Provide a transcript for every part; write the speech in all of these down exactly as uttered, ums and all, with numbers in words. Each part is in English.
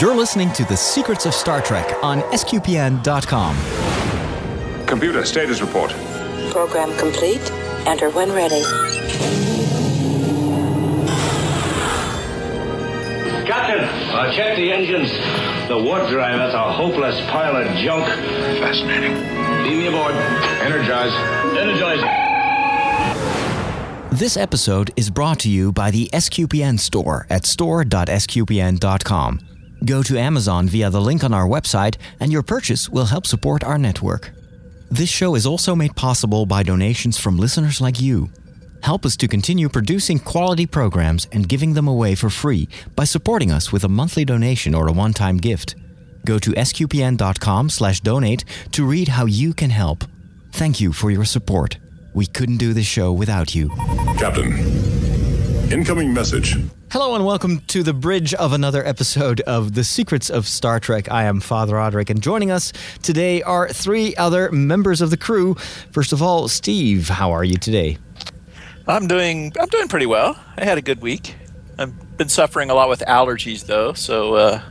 You're listening to The Secrets of Star Trek on S Q P N dot com. Computer, status report. Program complete. Enter when ready. Captain, uh, check the engines. The warp drive, that's a hopeless pile of junk. Fascinating. Beam me aboard. Energize. Energize. This episode is brought to you by the S Q P N Store at store dot s q p n dot com. Go to Amazon via the link on our website, and your purchase will help support our network. This show is also made possible by donations from listeners like you. Help us to continue producing quality programs and giving them away for free by supporting us with a monthly donation or a one-time gift. Go to s q p n dot com slash donate to read how you can help. Thank you for your support. We couldn't do this show without you. Captain. Incoming message. Hello and welcome to the bridge of another episode of The Secrets of Star Trek. I am Father Roderick, and joining us today are three other members of the crew. First of all, Steve, how are you today? I'm doing I'm doing pretty well. I had a good week. I've been suffering a lot with allergies, though, so uh,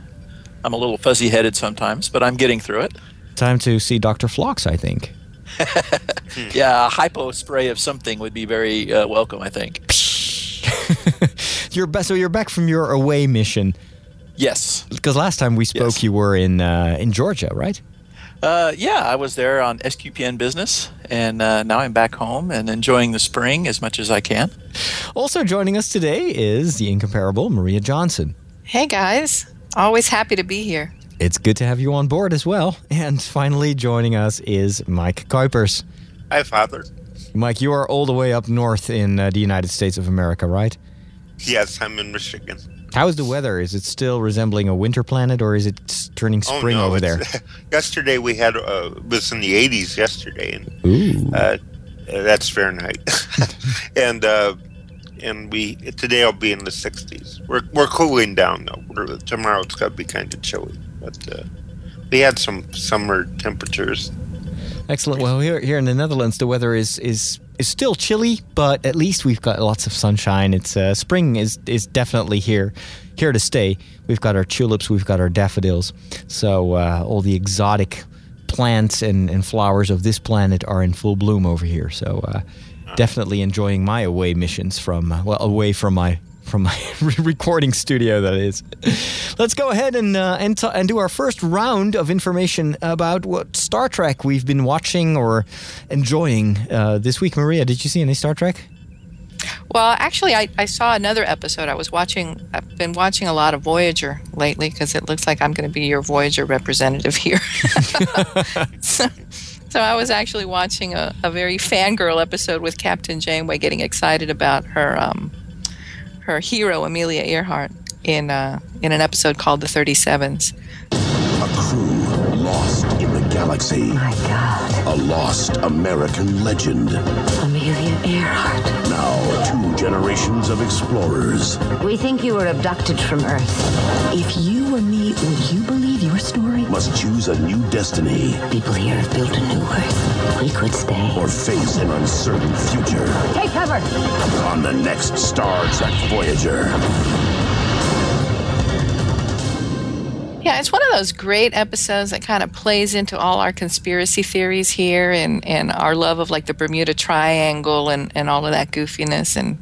I'm a little fuzzy-headed sometimes, but I'm getting through it. Time to see Doctor Phlox, I think. Yeah, a hypo spray of something would be very uh, welcome, I think. you're be- so you're back from your away mission. Yes. Because last time we spoke, yes. You were in uh, in Georgia, right? Uh, yeah, I was there on S Q P N business, and uh, now I'm back home and enjoying the spring as much as I can. Also joining us today is the incomparable Maria Johnson. Hey, guys. Always happy to be here. It's good to have you on board as well. And finally joining us is Mike Kuypers. Hi, Father. Mike, you are all the way up north in uh, the United States of America, right? Yes, I'm in Michigan. How is the weather? Is it still resembling a winter planet, or is it turning spring oh, no, over there? Yesterday we had uh, it was in the eighties yesterday, and Ooh. Uh, that's Fahrenheit. and uh, and we today will be in the sixties. We're we're cooling down though. We're, tomorrow it's going to be kind of chilly, but uh, we had some summer temperatures. Excellent. Well, here here in the Netherlands, the weather is, is, is still chilly, but at least we've got lots of sunshine. It's uh, spring is is definitely here, here to stay. We've got our tulips, we've got our daffodils. So uh, all the exotic plants and, and flowers of this planet are in full bloom over here. So uh, definitely enjoying my away missions from well away from my from my recording studio, that is. Let's go ahead and uh, and, t- and do our first round of information about what Star Trek we've been watching or enjoying uh, this week. Maria, did you see any Star Trek? Well, actually, I, I saw another episode. I was watching, I've been watching a lot of Voyager lately because it looks like I'm going to be your Voyager representative here. so, so I was actually watching a, a very fangirl episode with Captain Janeway getting excited about her... Um, her hero, Amelia Earhart, in uh, in an episode called The thirty-sevens. A crew lost in the galaxy. My God. A lost American legend. Amelia Earhart. Now two generations of explorers. We think you were abducted from Earth. If you were me, would you believe your story? Must choose a new destiny. People here have built a new Earth. We could stay. Or face an uncertain future. Take cover! On the next Star Trek Voyager. Yeah, it's one of those great episodes that kind of plays into all our conspiracy theories here and, and our love of like the Bermuda Triangle and, and all of that goofiness and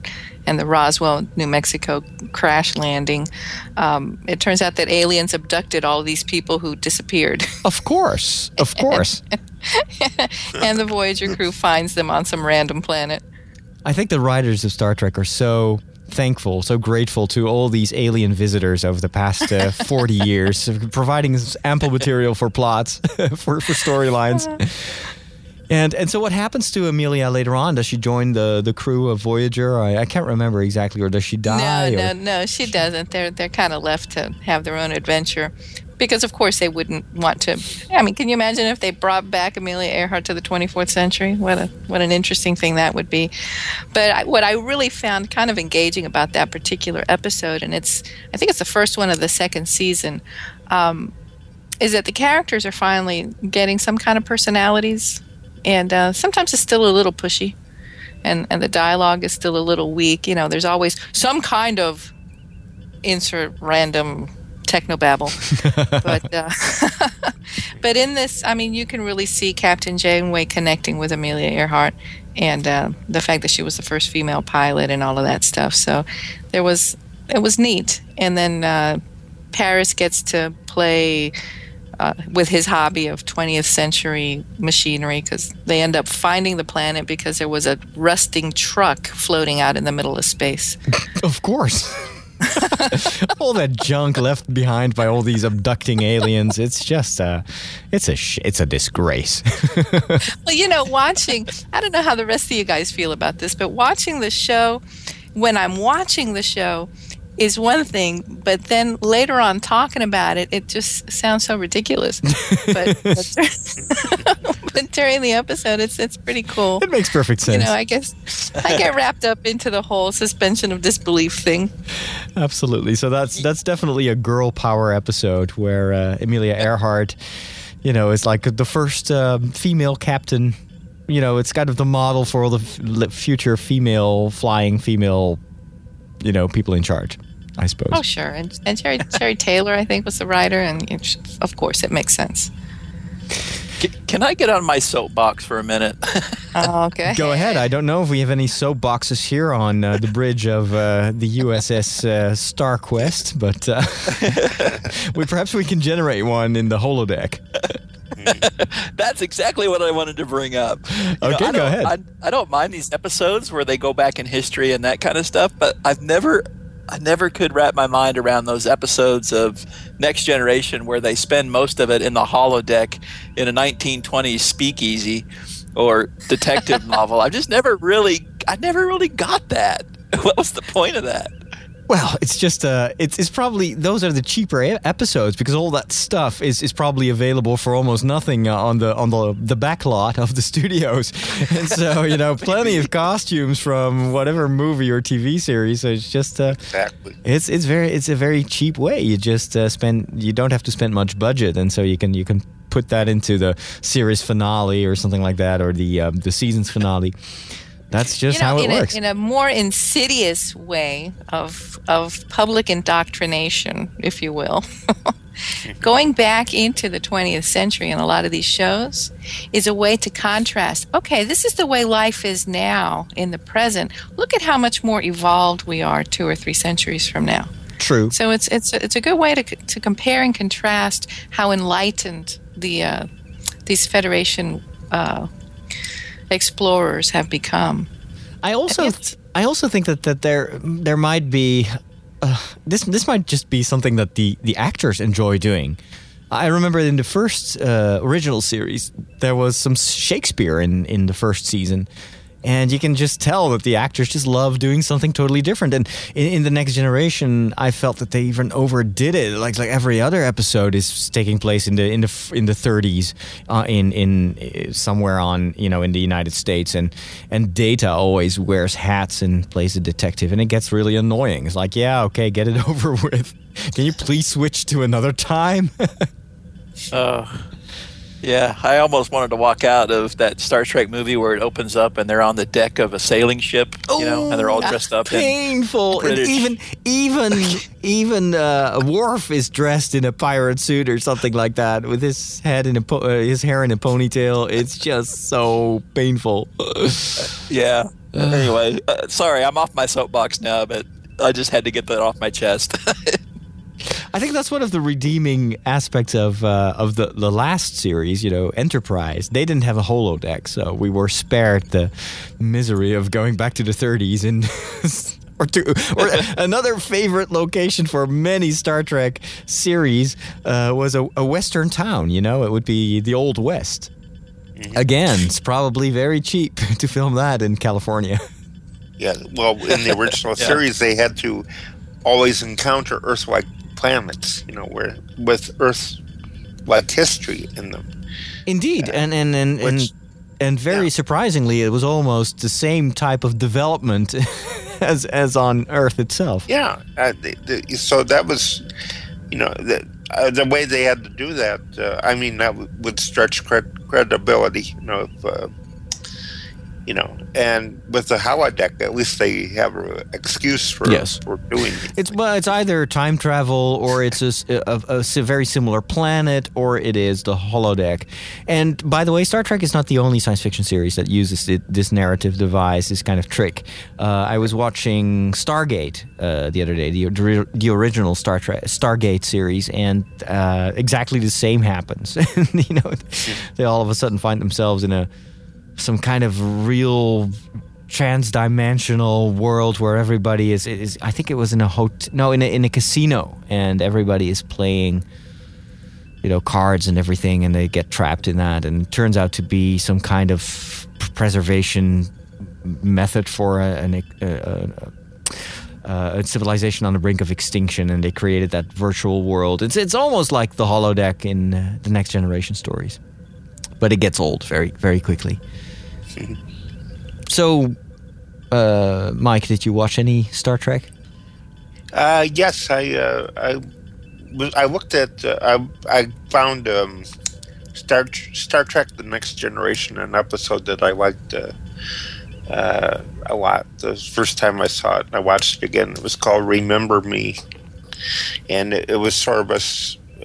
and the Roswell, New Mexico crash landing. Um, it turns out that aliens abducted all these people who disappeared. Of course, of course. And the Voyager crew finds them on some random planet. I think the writers of Star Trek are so... thankful, so grateful to all these alien visitors over the past uh, forty years, providing ample material for plots, for, for storylines. And and so what happens to Amelia later on? Does she join the, the crew of Voyager? I, I can't remember exactly, or does she die? No, or? no, no, she doesn't. They're, they're kind of left to have their own adventure. Because, of course, they wouldn't want to. I mean, can you imagine if they brought back Amelia Earhart to the twenty-fourth century? What a what an interesting thing that would be. But I, what I really found kind of engaging about that particular episode, and it's I think it's the first one of the second season, um, is that the characters are finally getting some kind of personalities. And uh, sometimes it's still a little pushy. And, and the dialogue is still a little weak. You know, there's always some kind of insert random technobabble. But, uh, but in this, I mean, you can really see Captain Janeway connecting with Amelia Earhart and uh, the fact that she was the first female pilot and all of that stuff. So there was, it was neat. And then uh, Paris gets to play uh, with his hobby of twentieth century machinery, because they end up finding the planet because there was a rusting truck floating out in the middle of space. Of course. All that junk left behind by all these abducting aliens, it's just a it's a sh- it's a disgrace. Well, you know, watching, I don't know how the rest of you guys feel about this, but watching the show, when I'm watching the show is one thing, but then later on talking about it, it just sounds so ridiculous. But, but, but during the episode, it's it's pretty cool. It makes perfect sense. You know, I guess I get wrapped up into the whole suspension of disbelief thing. Absolutely. So that's that's definitely a girl power episode where uh, Amelia Earhart, you know, is like the first uh, female captain. You know, it's kind of the model for all the f- future female flying female, you know, people in charge. I suppose. Oh, sure. And, and Jerry, Jerry Taylor, I think, was the writer. And, it, of course, it makes sense. C- can I get on my soapbox for a minute? Oh, okay. Go ahead. I don't know if we have any soapboxes here on uh, the bridge of uh, the U S S uh, StarQuest, but uh, we perhaps we can generate one in the holodeck. That's exactly what I wanted to bring up. You okay, know, go ahead. I, I don't mind these episodes where they go back in history and that kind of stuff, but I've never... I never could wrap my mind around those episodes of Next Generation where they spend most of it in the holodeck in a nineteen twenties speakeasy or detective novel. I just never really, I never really got that. What was the point of that? Well, it's just, uh, it's, it's probably, those are the cheaper episodes because all that stuff is, is probably available for almost nothing uh, on the on the, the back lot of the studios. And so, you know, plenty of costumes from whatever movie or T V series. So it's just, uh, exactly. it's it's very, it's a very cheap way. You just uh, spend, you don't have to spend much budget. And so you can, you can put that into the series finale or something like that, or the, uh, the season's finale. That's just you know, how it in works. A, in a more insidious way of of public indoctrination, if you will, going back into the twentieth century in a lot of these shows is a way to contrast, okay, this is the way life is now in the present. Look at how much more evolved we are two or three centuries from now. True. So it's it's a, it's a good way to to compare and contrast how enlightened the uh, these Federation uh explorers have become. I also, th- I also think that, that there there might be uh, this. This might just be something that the the actors enjoy doing. I remember in the first uh, original series, there was some Shakespeare in, in the first season, and you can just tell that the actors just love doing something totally different. And in, in the Next Generation, I felt that they even overdid it. Like like every other episode is taking place in the in the in the thirties, uh, in in somewhere on you know in the United States, and and Data always wears hats and plays a detective, and it gets really annoying. It's like, yeah, okay, get it over with. Can you please switch to another time? Oh. uh. Yeah, I almost wanted to walk out of that Star Trek movie where it opens up and they're on the deck of a sailing ship, you know, and they're all dressed up. Painful. And even even even uh, Worf is dressed in a pirate suit or something like that, with his head in a po- uh, his hair in a ponytail. It's just so painful. Yeah. Anyway, uh, sorry, I'm off my soapbox now, but I just had to get that off my chest. I think that's one of the redeeming aspects of uh, of the, the last series, you know, Enterprise. They didn't have a holodeck, so we were spared the misery of going back to the thirties and or to or another favorite location for many Star Trek series uh, was a, a Western town. You know, it would be the Old West. Again, it's probably very cheap to film that in California. Yeah, well, in the original yeah. series, they had to always encounter Earth-like planets, you know, where with Earth-like history in them. Indeed, uh, and and and, which, and and very yeah. surprisingly, it was almost the same type of development as as on Earth itself. Yeah, uh, the, the, so that was, you know, the, uh, the way they had to do that. Uh, I mean, that w- would stretch cred- credibility, you know, if, uh, you know. And with the holodeck, at least they have an excuse for, yes. for doing it. It's, well, it's either time travel, or it's a, a, a very similar planet, or it is the holodeck. And by the way, Star Trek is not the only science fiction series that uses it, this narrative device, this kind of trick. Uh, I was watching Stargate uh, the other day, the, the original Star Trek Stargate series, and uh, exactly the same happens. You know, they all of a sudden find themselves in a some kind of real trans-dimensional world where everybody is, is I think it was in a hotel, no, in a, in a casino, and everybody is playing, you know, cards and everything, and they get trapped in that, and it turns out to be some kind of preservation method for a, an, a, a, a, a civilization on the brink of extinction, and they created that virtual world. It's, it's almost like the holodeck in uh, the Next Generation stories. But it gets old very, very quickly. So, uh, Mike, did you watch any Star Trek? Uh, yes, I, uh, I, I looked at, uh, I, I found um, Star Star Trek: The Next Generation, an episode that I liked uh, uh, a lot. The first time I saw it, and I watched it again. It was called "Remember Me," and it, it was sort of a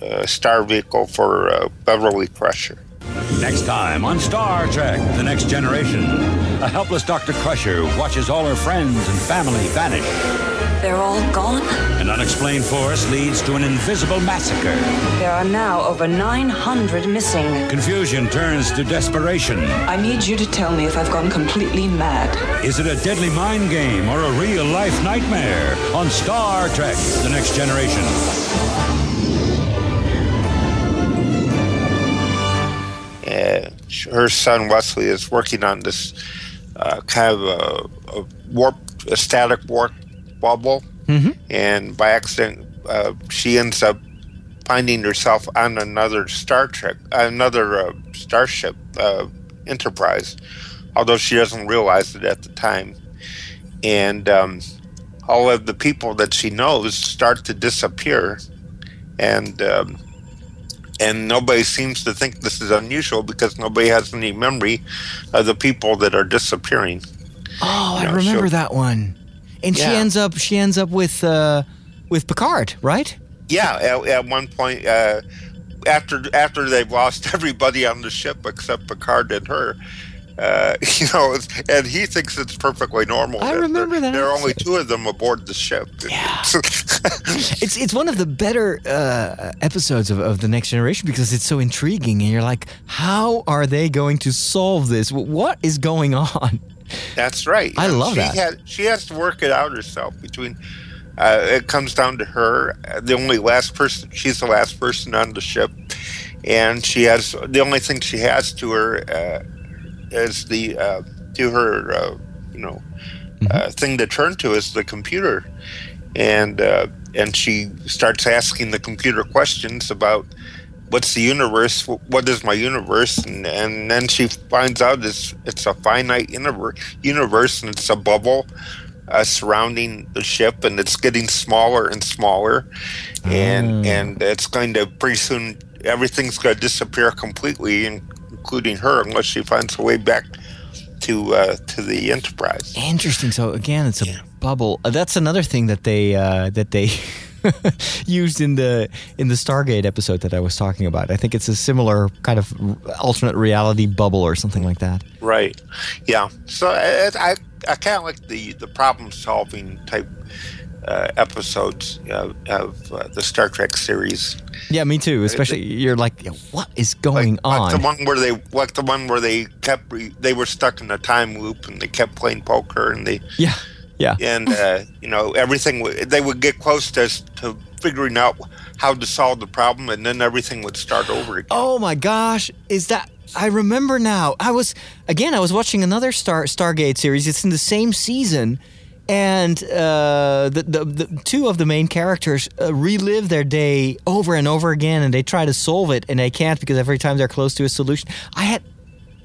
uh, star vehicle for uh, Beverly Crusher. Next time on Star Trek: The Next Generation, a helpless Doctor Crusher watches all her friends and family vanish. They're all gone? An unexplained force leads to an invisible massacre. There are now over nine hundred missing. Confusion turns to desperation. I need you to tell me if I've gone completely mad. Is it a deadly mind game or a real-life nightmare? On Star Trek: The Next Generation. Uh, her son Wesley is working on this uh, kind of a, a warp, a static warp bubble, mm-hmm. and by accident, uh, she ends up finding herself on another Star Trek, another uh, starship, uh, Enterprise, although she doesn't realize it at the time. And um, all of the people that she knows start to disappear, and. Um, And nobody seems to think this is unusual because nobody has any memory of the people that are disappearing. Oh, you know, I remember so, that one. And yeah. she ends up she ends up with uh, with Picard, right? Yeah. At, at one point, uh, after after they've lost everybody on the ship except Picard and her, uh, you know, and he thinks it's perfectly normal. I that remember there, that. There are only two of them aboard the ship. Yeah. It's it's one of the better uh, episodes of, of The Next Generation because it's so intriguing, and you're like, how are they going to solve this? What is going on? That's right. I love she that. Had, she has to work it out herself. Between uh, it comes down to her. The only last person. She's the last person on the ship, and she has the only thing she has to her. Uh, Is the uh, to her, uh, you know, uh, mm-hmm. thing to turn to is the computer, and uh, and she starts asking the computer questions about what's the universe, what is my universe, and, and then she finds out it's it's a finite universe, and it's a bubble uh, surrounding the ship, and it's getting smaller and smaller, mm. and and it's going to pretty soon everything's going to disappear completely. And, including her, unless she finds a way back to uh, to the Enterprise. Interesting. So again, it's a yeah. bubble. Uh, that's another thing that they uh, that they used in the in the Stargate episode that I was talking about. I think it's a similar kind of alternate reality bubble or something like that. Right. Yeah. So I I, I kind of like the the problem solving type. Uh, episodes of, of uh, the Star Trek series. Yeah, me too. Especially, you're like, what is going like, on? Like the one where they, like the one where they kept, re- they were stuck in a time loop, and they kept playing poker, and they, yeah, yeah, and uh, you know, everything. W- they would get close to, to figuring out how to solve the problem, and then everything would start over again. Oh my gosh, is that? I remember now. I was again. I was watching another Star Stargate series. It's in the same season. And uh, the, the, the two of the main characters uh, relive their day over and over again, and they try to solve it, and they can't because every time they're close to a solution. I had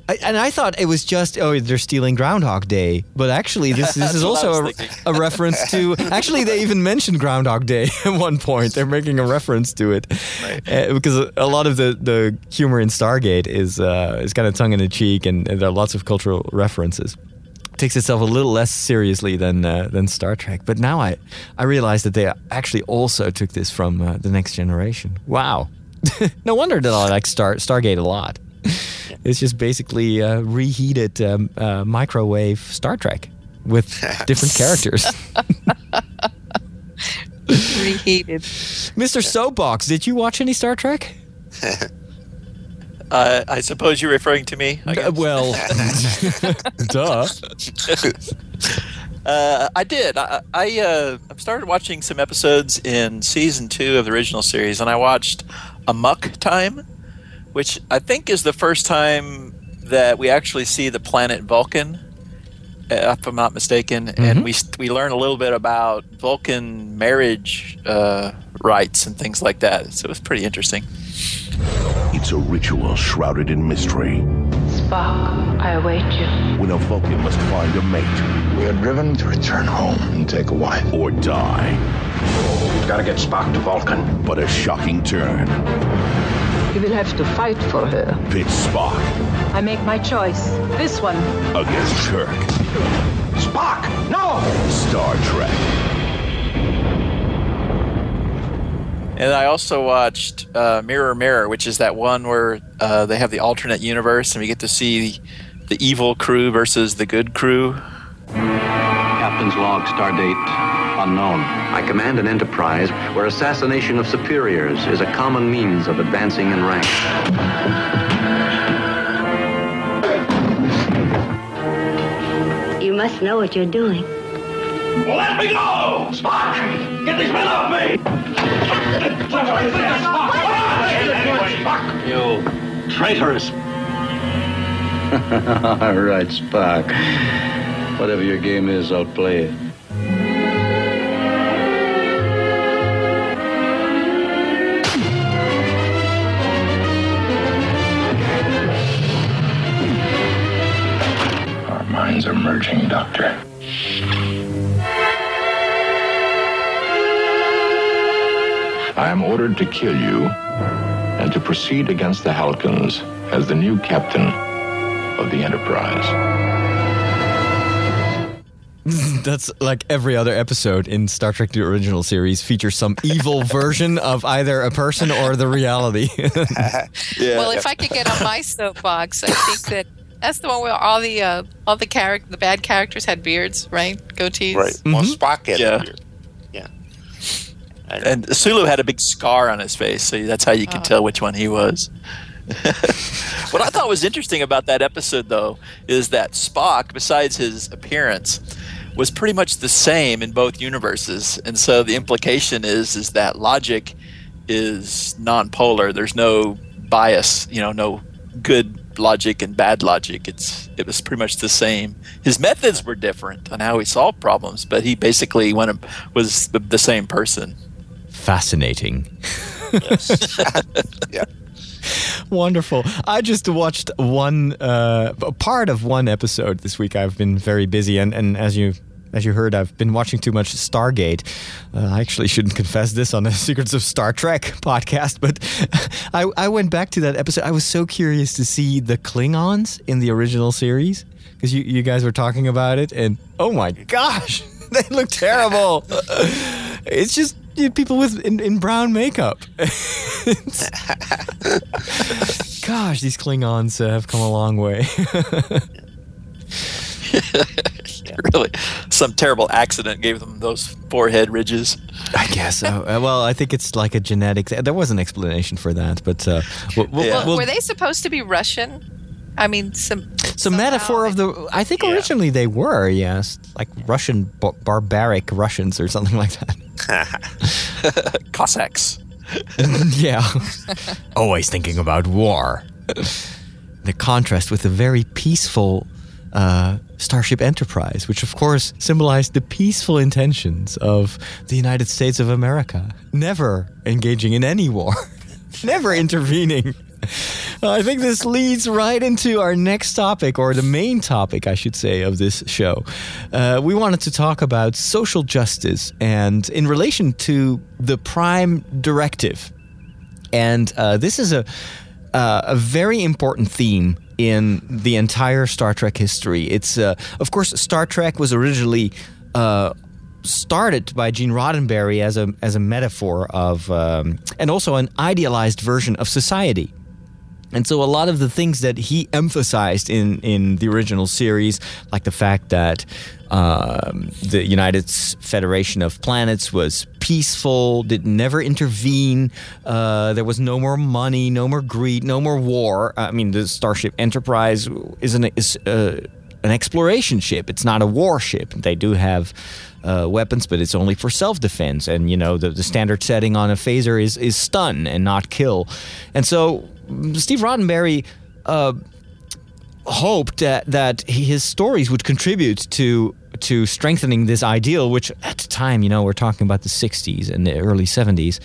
I, and I thought it was just, oh, they're stealing Groundhog Day. But actually, this this is also a, a reference to... Actually, they even mentioned Groundhog Day at one point. They're making a reference to it. Right. Uh, because a, a lot of the, the humor in Stargate is uh, is kind of tongue-in-the-cheek, and, and there are lots of cultural references. It takes itself a little less seriously than uh, than Star Trek. But now I, I realize that they actually also took this from uh, The Next Generation. Wow. No wonder that I like Star Stargate a lot. It's just basically uh, reheated um, uh, microwave Star Trek with different characters. Reheated. Mister Soapbox, did you watch any Star Trek? Uh, I suppose you're referring to me. I guess. Well, duh. Uh, I did. I, I uh, started watching some episodes in season two of the original series, and I watched Amok Time, which I think is the first time that we actually see the planet Vulcan, if I'm not mistaken, mm-hmm. and we we learn a little bit about Vulcan marriage uh, rites and things like that. So it was pretty interesting. It's a ritual shrouded in mystery. Spock, I await you. When a Vulcan must find a mate, we are driven to return home and take a wife or die. We've got to get Spock to Vulcan, but a shocking turn. You will have to fight for her. Pits Spock. I make my choice. This one. Against Kirk. Spock! No! Star Trek. And I also watched uh, Mirror, Mirror, which is that one where uh, they have the alternate universe and we get to see the evil crew versus the good crew. Captain's log, stardate unknown. I command an Enterprise where assassination of superiors is a common means of advancing in rank. You must know what you're doing. Let me go! Spock! Get these men off me! Spock! You traitors! All right, Spock. Whatever your game is, I'll play it. Minds are merging, Doctor. I am ordered to kill you and to proceed against the Halcons as the new captain of the Enterprise. That's like every other episode in Star Trek the Original Series features some evil version of either a person or the reality. yeah. Well, if I could get on my soapbox, I think that that's the one where all the uh, all the character the bad characters had beards, right? Goatees. Right. Mm-hmm. Well, Spock had yeah. a beard. Yeah. And, and Sulu had a big scar on his face, so that's how you can oh. tell which one he was. What I thought was interesting about that episode, though, is that Spock, besides his appearance, was pretty much the same in both universes, and so the implication is is that logic is non-polar. There's no bias, you know, no good logic and bad logic. It's it was pretty much the same. His methods were different on how he solved problems, but he basically went was the same person. Fascinating. Yes. Yeah. Wonderful. I just watched one uh, part of one episode this week. I've been very busy, and and as you. As you heard, I've been watching too much Stargate. Uh, I actually shouldn't confess this on the Secrets of Star Trek podcast, but I, I went back to that episode. I was so curious to see the Klingons in the original series, because you, you guys were talking about it, and oh my gosh, they look terrible. It's just you know, people with in, in brown makeup. Gosh, these Klingons uh, have come a long way. Yeah. Really, some terrible accident gave them those forehead ridges. I guess so. Uh, well, I think it's like a genetic. Th- there was an explanation for that, but uh, we'll, we'll, yeah. we'll, were they supposed to be Russian? I mean, some. It's a metaphor of the. I think yeah. originally they were, yes, like Russian bar- barbaric Russians or something like that. Cossacks. Yeah, always thinking about war. The contrast with a very peaceful. Uh, Starship Enterprise, which of course symbolized the peaceful intentions of the United States of America, never engaging in any war, never intervening. I think this leads right into our next topic, or the main topic, I should say, of this show. Uh, we wanted to talk about social justice and in relation to the Prime Directive. And uh, this is a, uh, a very important theme in the entire Star Trek history. It's, uh, of course, Star Trek was originally uh, started by Gene Roddenberry as a as a metaphor of, um, and also an idealized version of society. And so a lot of the things that he emphasized in, in the original series, like the fact that um, the United Federation of Planets was peaceful, did never intervene, uh, there was no more money, no more greed, no more war. I mean, the Starship Enterprise is an, is, uh, an exploration ship. It's not a warship. They do have uh, weapons, but it's only for self-defense. And, you know, the, the standard setting on a phaser is, is stun and not kill. And so Steve Roddenberry uh, hoped that, that his stories would contribute to to strengthening this ideal, which at the time, you know, we're talking about the sixties and the early seventies.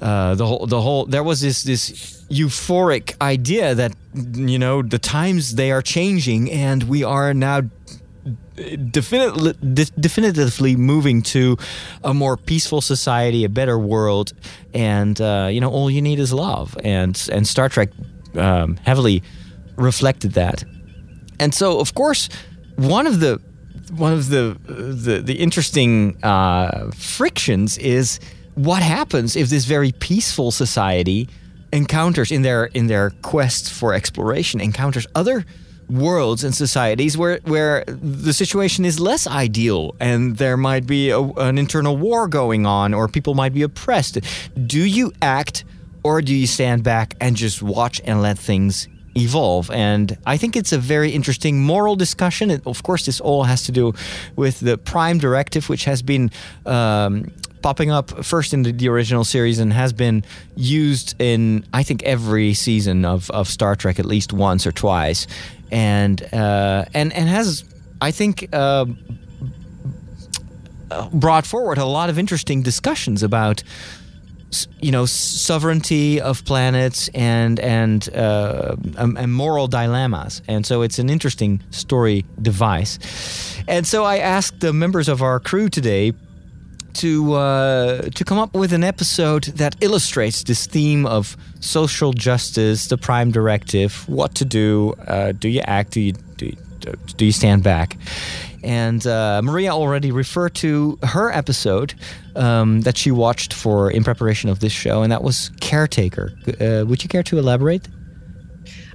Uh, the whole, the whole, there was this this euphoric idea that, you know, the times they are changing, and we are now definitely, definitively moving to a more peaceful society, a better world, and uh, you know, all you need is love. And and Star Trek um, heavily reflected that. And so, of course, one of the one of the the, the interesting uh, frictions is what happens if this very peaceful society encounters in their in their quest for exploration encounters other worlds and societies where where the situation is less ideal, and there might be a, an internal war going on, or people might be oppressed. Do you act, or do you stand back and just watch and let things evolve? And I think it's a very interesting moral discussion. It, of course, this all has to do with the Prime Directive, which has been um, popping up first in the, the original series and has been used in, I think, every season of, of Star Trek at least once or twice. And uh, and and has, I think, uh, brought forward a lot of interesting discussions about, you know, sovereignty of planets and and uh, and moral dilemmas. And so it's an interesting story device. And so I asked the members of our crew today to uh, to come up with an episode that illustrates this theme of social justice, the Prime Directive, what to do, uh, do you act, do you, do you, do you stand back? And uh, Maria already referred to her episode um, that she watched for in preparation of this show, and that was Caretaker. Uh, would you care to elaborate?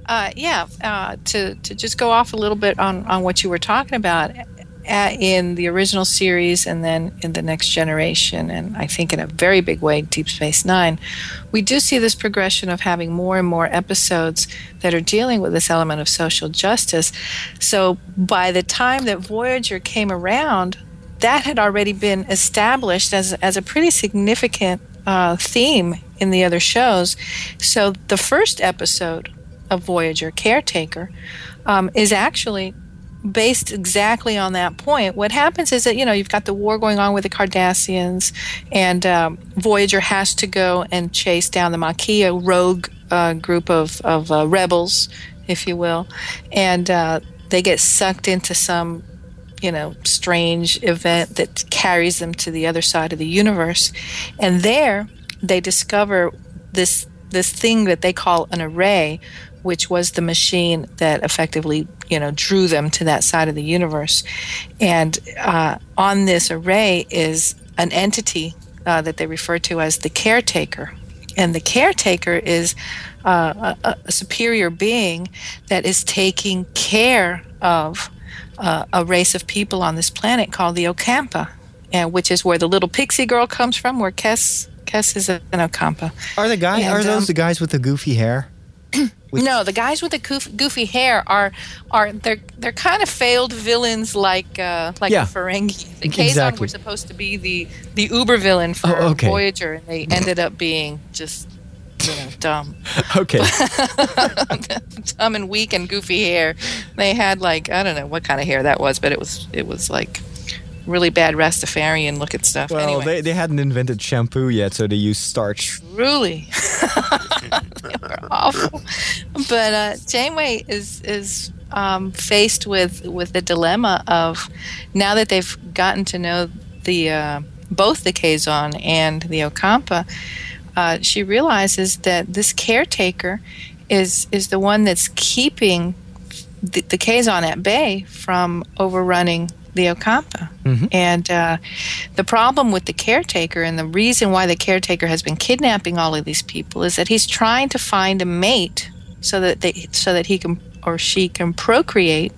Uh, yeah, uh, to, to just go off a little bit on, on what you were talking about, Uh, in the original series and then in The Next Generation, and I think in a very big way Deep Space Nine, we do see this progression of having more and more episodes that are dealing with this element of social justice. So by the time that Voyager came around, that had already been established as, as a pretty significant uh, theme in the other shows. So the first episode of Voyager, Caretaker, um, is actually based exactly on that point. What happens is that, you know, you've got the war going on with the Cardassians, and um, Voyager has to go and chase down the Maquis, a rogue uh, group of, of uh, rebels, if you will, and uh, they get sucked into some, you know, strange event that carries them to the other side of the universe, and there they discover this this thing that they call an array, which was the machine that effectively, you know, drew them to that side of the universe. And uh, on this array is an entity uh, that they refer to as the Caretaker. And the Caretaker is uh, a, a superior being that is taking care of uh, a race of people on this planet called the Ocampa, and which is where the little pixie girl comes from, where Kes, Kes is an Ocampa. Are the guys? And, are those um, the guys with the goofy hair? No, the guys with the goof, goofy hair are are they're they're kind of failed villains, like uh, like yeah, the Ferengi. The Kazon exactly. were supposed to be the the uber villain for oh, okay. Voyager, and they ended up being just, you know, dumb. Okay. Dumb and weak and goofy hair. They had, like, I don't know what kind of hair that was, but it was it was like really bad Rastafarian look at stuff. Well, anyway. they, they hadn't invented shampoo yet, so they used starch. Truly. They were awful. But uh, Janeway is, is um, faced with, with the dilemma of, now that they've gotten to know the uh, both the Kazon and the Ocampa, uh, she realizes that this caretaker is, is the one that's keeping the, the Kazon at bay from overrunning the Ocampa. Mm-hmm. And uh, the problem with the caretaker, and the reason why the caretaker has been kidnapping all of these people, is that he's trying to find a mate so that they, so that he can or she can procreate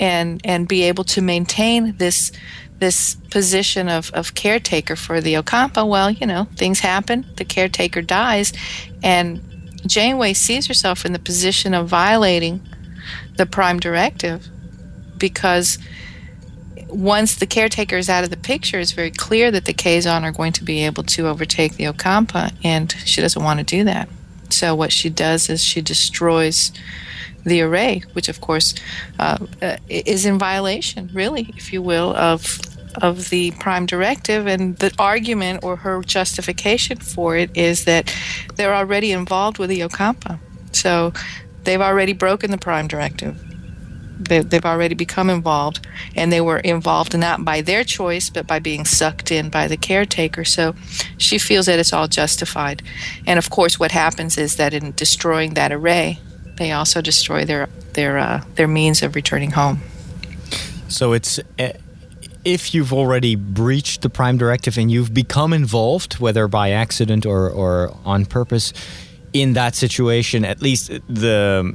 and and be able to maintain this this position of, of caretaker for the Ocampa. Well, you know, things happen. The caretaker dies, and Janeway sees herself in the position of violating the Prime Directive, because once the caretaker is out of the picture, it's very clear that the Kazon are going to be able to overtake the Ocampa, and she doesn't want to do that. So what she does is she destroys the array, which, of course, uh, is in violation, really, if you will, of of the Prime Directive. And the argument, or her justification for it, is that they're already involved with the Ocampa. So they've already broken the Prime Directive. They've already become involved, and they were involved not by their choice, but by being sucked in by the caretaker. So she feels that it's all justified. And, of course, what happens is that in destroying that array, they also destroy their their uh, their means of returning home. So it's uh, if you've already breached the Prime Directive and you've become involved, whether by accident or, or on purpose, in that situation, at least the...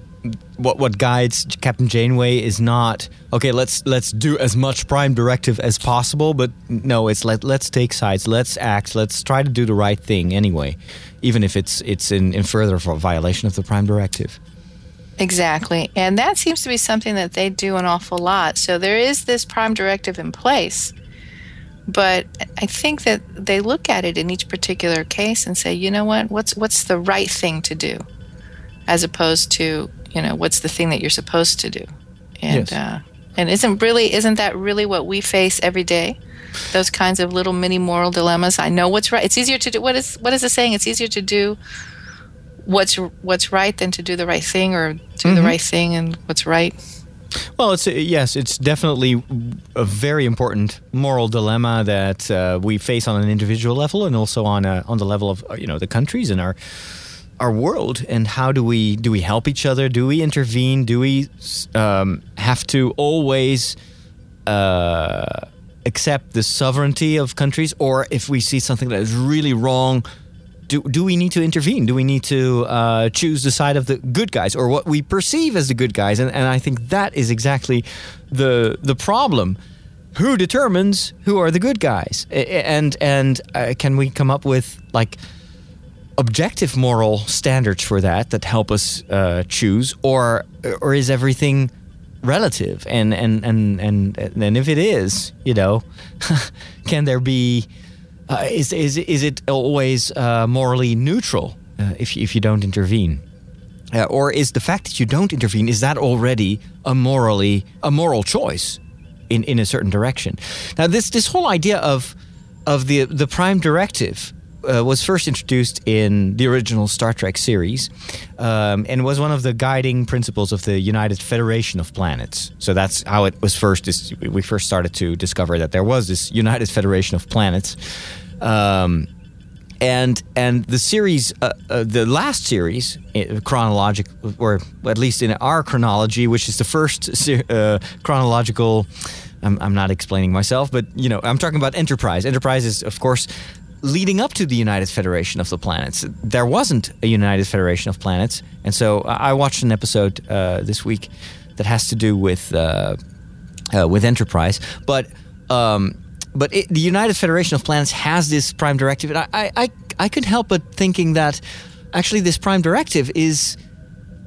What what guides Captain Janeway is not, okay, let's let's do as much Prime Directive as possible, but no, it's let, let's take sides, let's act, let's try to do the right thing anyway, even if it's it's in, in further violation of the Prime Directive. Exactly, and that seems to be something that they do an awful lot. So there is this Prime Directive in place, but I think that they look at it in each particular case and say, you know what, what's what's the right thing to do, as opposed to, you know, what's the thing that you're supposed to do? And yes. uh, and isn't really isn't that really what we face every day? Those kinds of little mini moral dilemmas. I know what's right. It's easier to do. What is what is the saying? It's easier to do what's what's right than to do the right thing, or do mm-hmm. the right thing and what's right. Well, it's yes, it's definitely a very important moral dilemma that uh, we face on an individual level, and also on a, on the level of, you know, the countries in our. our world. And how do we do we help each other? Do we intervene? Do we um, have to always uh, accept the sovereignty of countries? Or if we see something that is really wrong, do do we need to intervene? Do we need to uh, choose the side of the good guys, or what we perceive as the good guys? And, and I think that is exactly the the problem. Who determines who are the good guys? And and uh, can we come up with, like, objective moral standards for that that help us uh, choose, or or is everything relative? And and and and, and if it is, you know, can there be? Uh, is is is it always uh, morally neutral uh, if if you don't intervene, uh, or is the fact that you don't intervene, is that already a morally a moral choice in, in a certain direction? Now this this whole idea of of the the Prime Directive. Uh, was first introduced in the original Star Trek series, um, and was one of the guiding principles of the United Federation of Planets. So that's how it was first. Is we first started to discover that there was this United Federation of Planets, um, and and the series, uh, uh, the last series, uh, chronologic, or at least in our chronology, which is the first ser- uh, chronological. I'm, I'm not explaining myself, but you know, I'm talking about Enterprise. Enterprise is, of course, leading up to the United Federation of the Planets. There wasn't a United Federation of Planets, and so I watched an episode uh, this week that has to do with uh, uh, with Enterprise. But um, but it, the United Federation of Planets has this Prime Directive, and I I, I I couldn't help but thinking that actually this Prime Directive is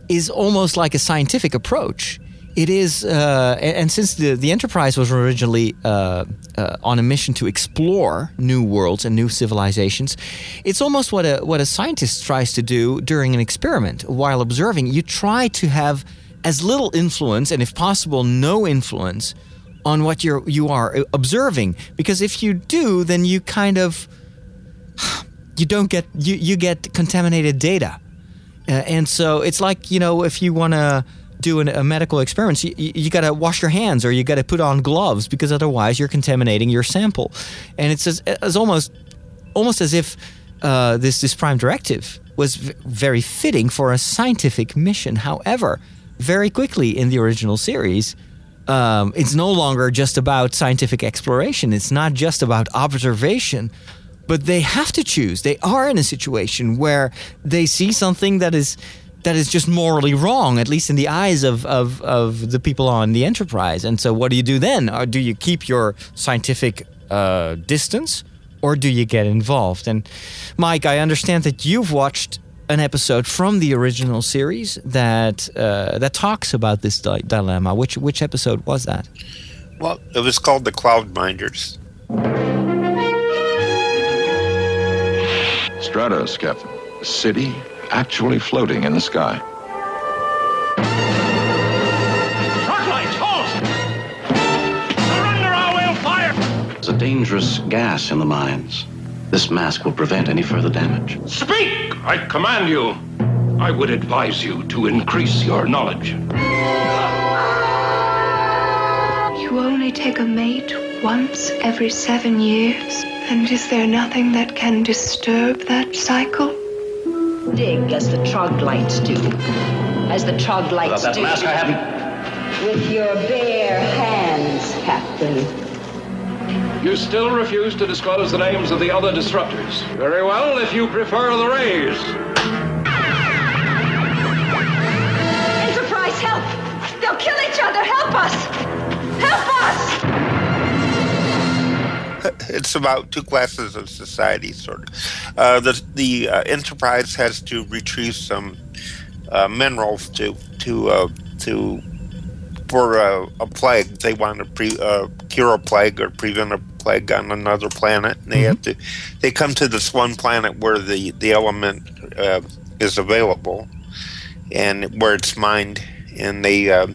is almost like a scientific approach. It is, uh, and since the, the Enterprise was originally uh, uh, on a mission to explore new worlds and new civilizations, it's almost what a what a scientist tries to do during an experiment. While observing, you try to have as little influence, and if possible, no influence on what you're, you are observing. Because if you do, then you kind of, you don't get, you, you get contaminated data. Uh, and so it's like, you know, if you want to do an, a medical experiment, you, you, you got to wash your hands or you got to put on gloves because otherwise you're contaminating your sample. And it's, as, it's almost, almost as if uh, this, this Prime Directive was v- very fitting for a scientific mission. However, very quickly in the original series, um, it's no longer just about scientific exploration. It's not just about observation, but they have to choose. They are in a situation where they see something that is that is just morally wrong, at least in the eyes of, of, of the people on the Enterprise. And so what do you do then? Or do you keep your scientific uh, distance, or do you get involved? And Mike, I understand that you've watched an episode from the original series that uh, that talks about this di- dilemma. Which which episode was that? Well, it was called The Cloudminders. Stratos, Captain. A city actually floating in the sky. Troglites, halt! Surrender or we'll fire! There's a dangerous gas in the mines. This mask will prevent any further damage. Speak! I command you. I would advise you to increase your knowledge. You only take a mate once every seven years. And is there nothing that can disturb that cycle? Dig as the troglites do. As the troglites do. That mask I haven't... With your bare hands, Captain. You still refuse to disclose the names of the other disruptors. Very well, if you prefer the rays. Enterprise, help! They'll kill each other! Help us! Help us! It's about two classes of society, sort of. Uh, the the uh, Enterprise has to retrieve some uh, minerals to to uh, to for uh, a plague. They want to pre, uh, cure a plague or prevent a plague on another planet, and they mm-hmm. have to. They come to this one planet where the the element uh, is available, and where it's mined. And they, uh,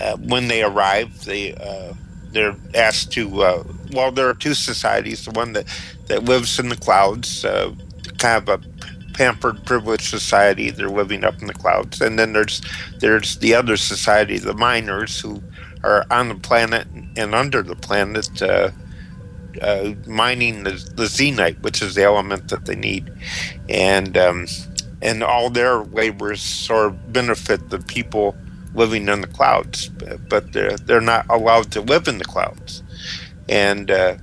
uh, when they arrive, they uh, they're asked to. Uh, well, there are two societies: the one that, that lives in the clouds, uh, kind of a pampered, privileged society. They're living up in the clouds, and then there's there's the other society, the miners, who are on the planet and under the planet, uh, uh, mining the, the xenite, which is the element that they need, and um, and all their labors sort of benefit the people living in the clouds, but they're they're not allowed to live in the clouds, and uh,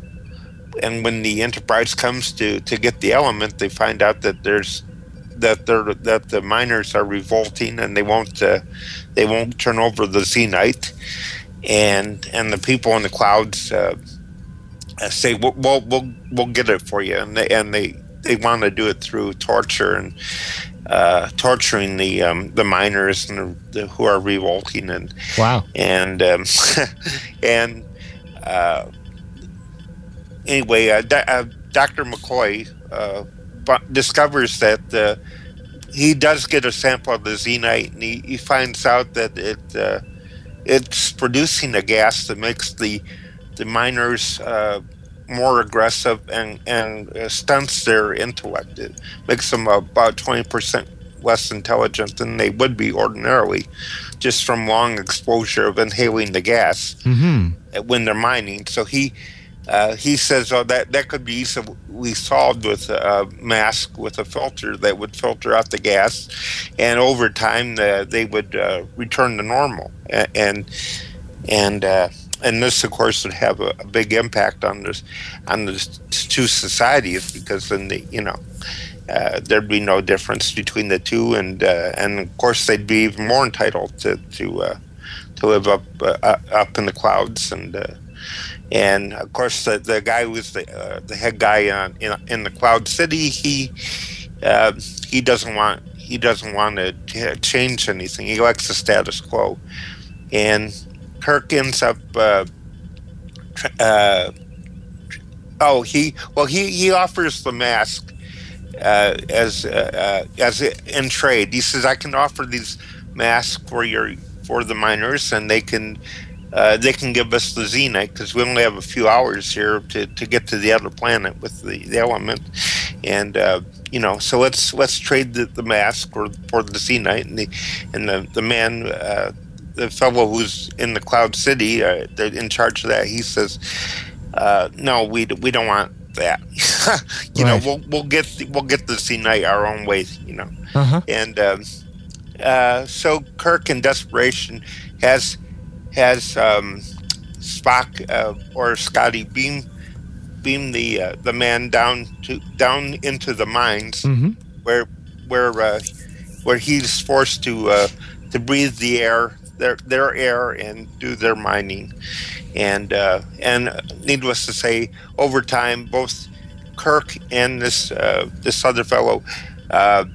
and when the Enterprise comes to, to get the element, they find out that there's that they're that the miners are revolting and they won't uh, they won't turn over the xenite. And and the people in the clouds uh, say, we'll, "We'll we'll we'll get it for you," and they and they, they want to do it through torture and uh, torturing the um, the miners and the, the, who are revolting and wow and um, and uh, anyway, uh, D- uh, Doctor McCoy uh, b- discovers that uh, he does get a sample of the xenite, and he, he finds out that it. Uh, It's producing a gas that makes the the miners uh, more aggressive and and stunts their intellect. It makes them about twenty percent less intelligent than they would be ordinarily, just from long exposure of inhaling the gas mm-hmm. when they're mining. So he uh, he says, "Oh, that that could be easily solved with a mask with a filter that would filter out the gas, and over time the, they would uh, return to normal." And and uh, and this, of course, would have a, a big impact on this on the two societies, because then the you know uh, there'd be no difference between the two, and uh, and of course they'd be even more entitled to to uh, to live up uh, up in the clouds, and uh, and of course the the guy who was the uh, the head guy on in, in the Cloud City, he uh, he doesn't want he doesn't want to t- change anything. He likes the status quo. And Kirk ends up. Uh, uh, oh, he well, he, he offers the mask uh, as uh, uh, as in trade. He says, "I can offer these masks for your for the miners, and they can uh, they can give us the xenite, because we only have a few hours here to, to get to the other planet with the, the element. And, uh, you know, so let's let's trade the, the mask or, or the xenite. And the, and the, the man, uh, the fellow who's in the Cloud City, uh, in charge of that, he says, uh, no, we, we don't want that. you right. know, we'll we'll get the, we'll get the xenite our own way, you know. Uh-huh. And um, uh, so Kirk, in desperation, has has um, Spock uh, or Scotty beam beam the uh, the man down to down into the mines, mm-hmm. where where uh, where he's forced to uh, to breathe the air their their air and do their mining. And uh, and needless to say, over time, both Kirk and this uh, this other fellow uh,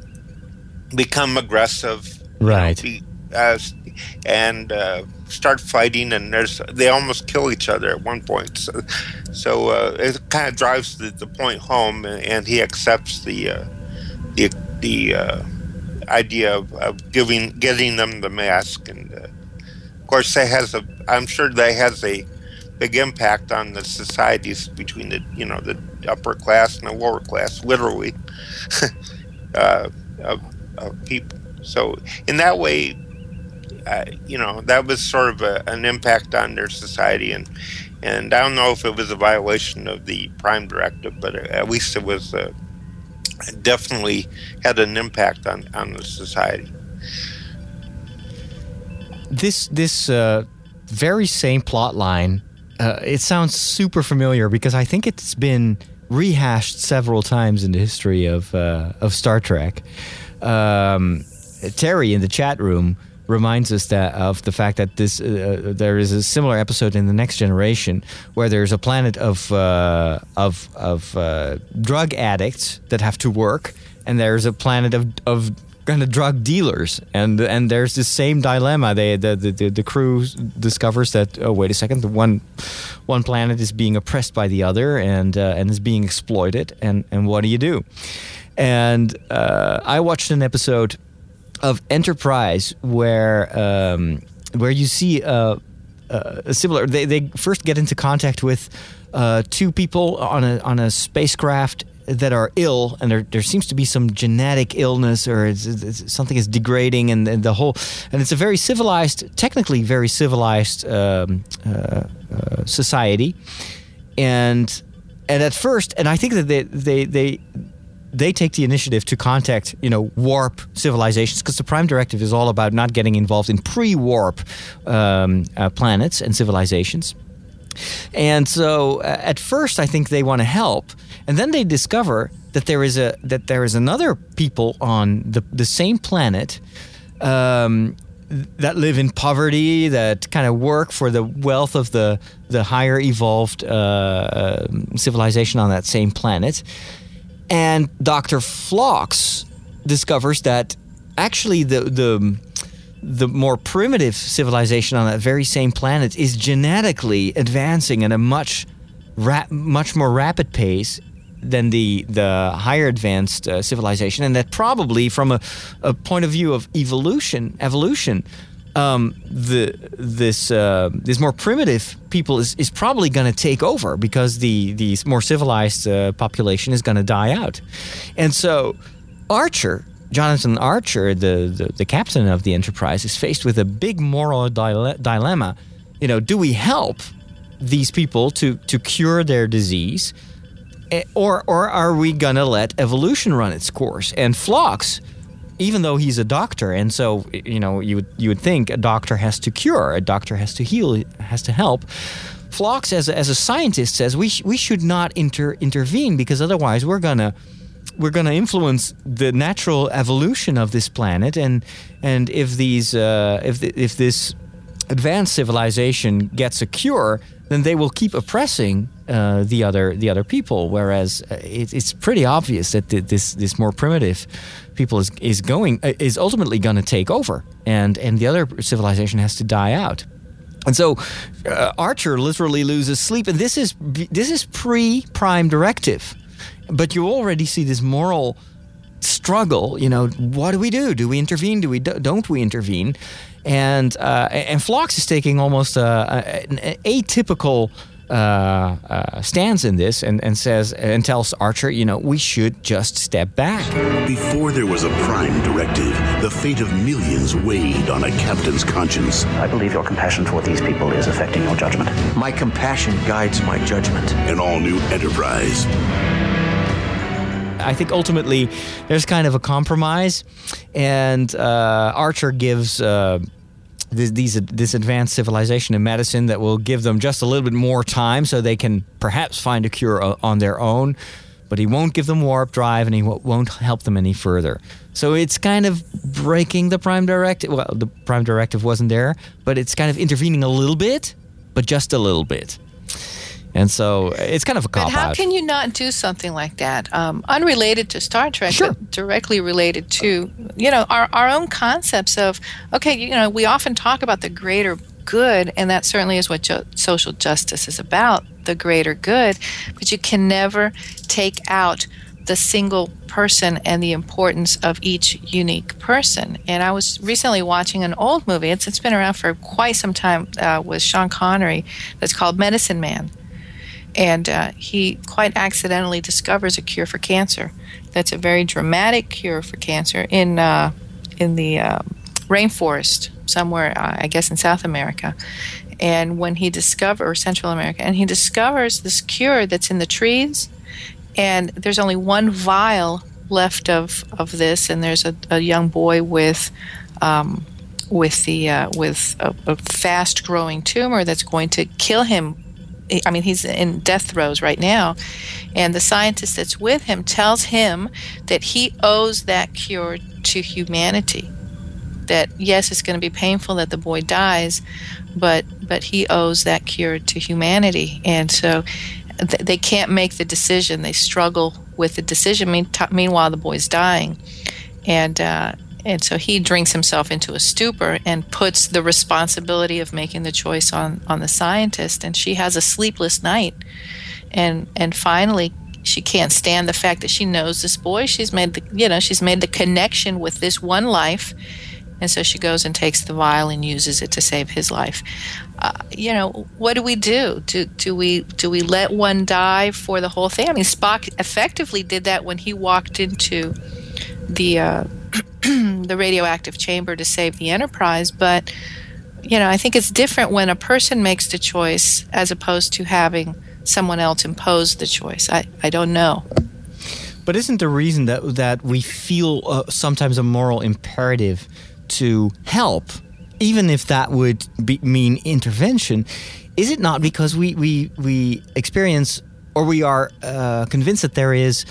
become aggressive, right? You know, uh, and uh, start fighting, and there's they almost kill each other at one point. So, so uh, it kind of drives the, the point home, and he accepts the uh, the the uh, idea of, of giving getting them the mask. And uh, of course, that has a I'm sure that has a big impact on the societies between the, you know, the upper class and the lower class, literally, uh, of, of people. So in that way, uh, you know, that was sort of a, an impact on their society. And, and I don't know if it was a violation of the Prime Directive, but at least it was uh, definitely had an impact on, on the society. This, this, uh, very same plot line. Uh, it sounds super familiar because I think it's been rehashed several times in the history of uh, of Star Trek. Um, Terry in the chat room reminds us that of the fact that this uh, there is a similar episode in The Next Generation where there's a planet of uh, of of uh, drug addicts that have to work, and there's a planet of of kind of drug dealers, and and there's the same dilemma. They the the, the crew discovers that, oh wait a second, the one one planet is being oppressed by the other, and uh, and is being exploited, and and what do you do? And uh, I watched an episode of Enterprise where um, where you see a, a similar. They they first get into contact with uh, two people on a on a spacecraft that are ill, and there there seems to be some genetic illness, or it's, it's, something is degrading, and, and the whole, and it's a very civilized, technically very civilized um, uh, uh, society, and and at first, and I think that they they they they take the initiative to contact, you know, warp civilizations, because the Prime Directive is all about not getting involved in pre-warp um, uh, planets and civilizations. And so, uh, at first, I think they want to help, and then they discover that there is a that there is another people on the the same planet um, that live in poverty, that kind of work for the wealth of the the higher evolved uh, civilization on that same planet. And Doctor Phlox discovers that actually the the. the more primitive civilization on that very same planet is genetically advancing at a much rap- much more rapid pace than the the higher advanced uh, civilization, and that probably from a, a point of view of evolution evolution um, the this uh, this more primitive people is, is probably going to take over, because the the more civilized uh, population is going to die out. And so Archer Jonathan Archer, the, the, the captain of the Enterprise, is faced with a big moral dile- dilemma. You know, do we help these people to, to cure their disease, or or are we gonna let evolution run its course? And Phlox, even though he's a doctor, and so you know you would you would think a doctor has to cure, a doctor has to heal, has to help. Phlox, as a, as a scientist, says we sh- we should not inter- intervene because otherwise we're gonna. We're going to influence the natural evolution of this planet, and and if these uh, if the, if this advanced civilization gets a cure, then they will keep oppressing uh, the other the other people. Whereas it, it's pretty obvious that the, this this more primitive people is is going is ultimately going to take over, and and the other civilization has to die out. And so uh, Archer literally loses sleep, and this is this is pre-Prime Directive. But you already see this moral struggle, you know, what do we do? Do we intervene? Do we don't we intervene? And uh, and Phlox is taking almost a, an atypical uh, uh, stance in this, and, and says and tells Archer, you know, we should just step back. Before there was a Prime Directive, the fate of millions weighed on a captain's conscience. I believe your compassion toward these people is affecting your judgment. My compassion guides my judgment. An all-new Enterprise. I think ultimately there's kind of a compromise, and uh, Archer gives uh, this, these, this advanced civilization in medicine that will give them just a little bit more time so they can perhaps find a cure on their own, but he won't give them warp drive and he won't help them any further. So it's kind of breaking the Prime Directive. Well, the Prime Directive wasn't there, but it's kind of intervening a little bit, but just a little bit. And so it's kind of a cop-out. But how out. can you not do something like that? Um, unrelated to Star Trek, sure. but directly related to, you know, our, our own concepts of, okay, you know, we often talk about the greater good, and that certainly is what jo- social justice is about, the greater good. But you can never take out the single person and the importance of each unique person. And I was recently watching an old movie. It's, it's been around for quite some time uh, with Sean Connery that's called Medicine Man. And uh, he quite accidentally discovers a cure for cancer. That's a very dramatic cure for cancer in uh, in the uh, rainforest somewhere, uh, I guess in South America. And when he discovers, or Central America, and he discovers this cure that's in the trees, and there's only one vial left of, of this, and there's a, a young boy with um, with the uh, with a, a fast-growing tumor that's going to kill him. I mean, he's in death throes right now, and the scientist that's with him tells him that he owes that cure to humanity. That, yes, it's going to be painful that the boy dies, but but he owes that cure to humanity. And so th- they can't make the decision. They struggle with the decision. Mean- t- meanwhile, the boy's dying. And uh, and so he drinks himself into a stupor and puts the responsibility of making the choice on, on the scientist. And she has a sleepless night. And and finally, she can't stand the fact that she knows this boy. She's made the, you know, she's made the connection with this one life. And so she goes and takes the vial and uses it to save his life. Uh, you know, what do we do? Do do we do we let one die for the whole thing? I mean, Spock effectively did that when he walked into the uh, the radioactive chamber to save the Enterprise. But, you know, I think it's different when a person makes the choice as opposed to having someone else impose the choice. I, I don't know. But isn't the reason that that we feel uh, sometimes a moral imperative to help, even if that would be, mean intervention, is it not because we, we, we experience or we are uh, convinced that there is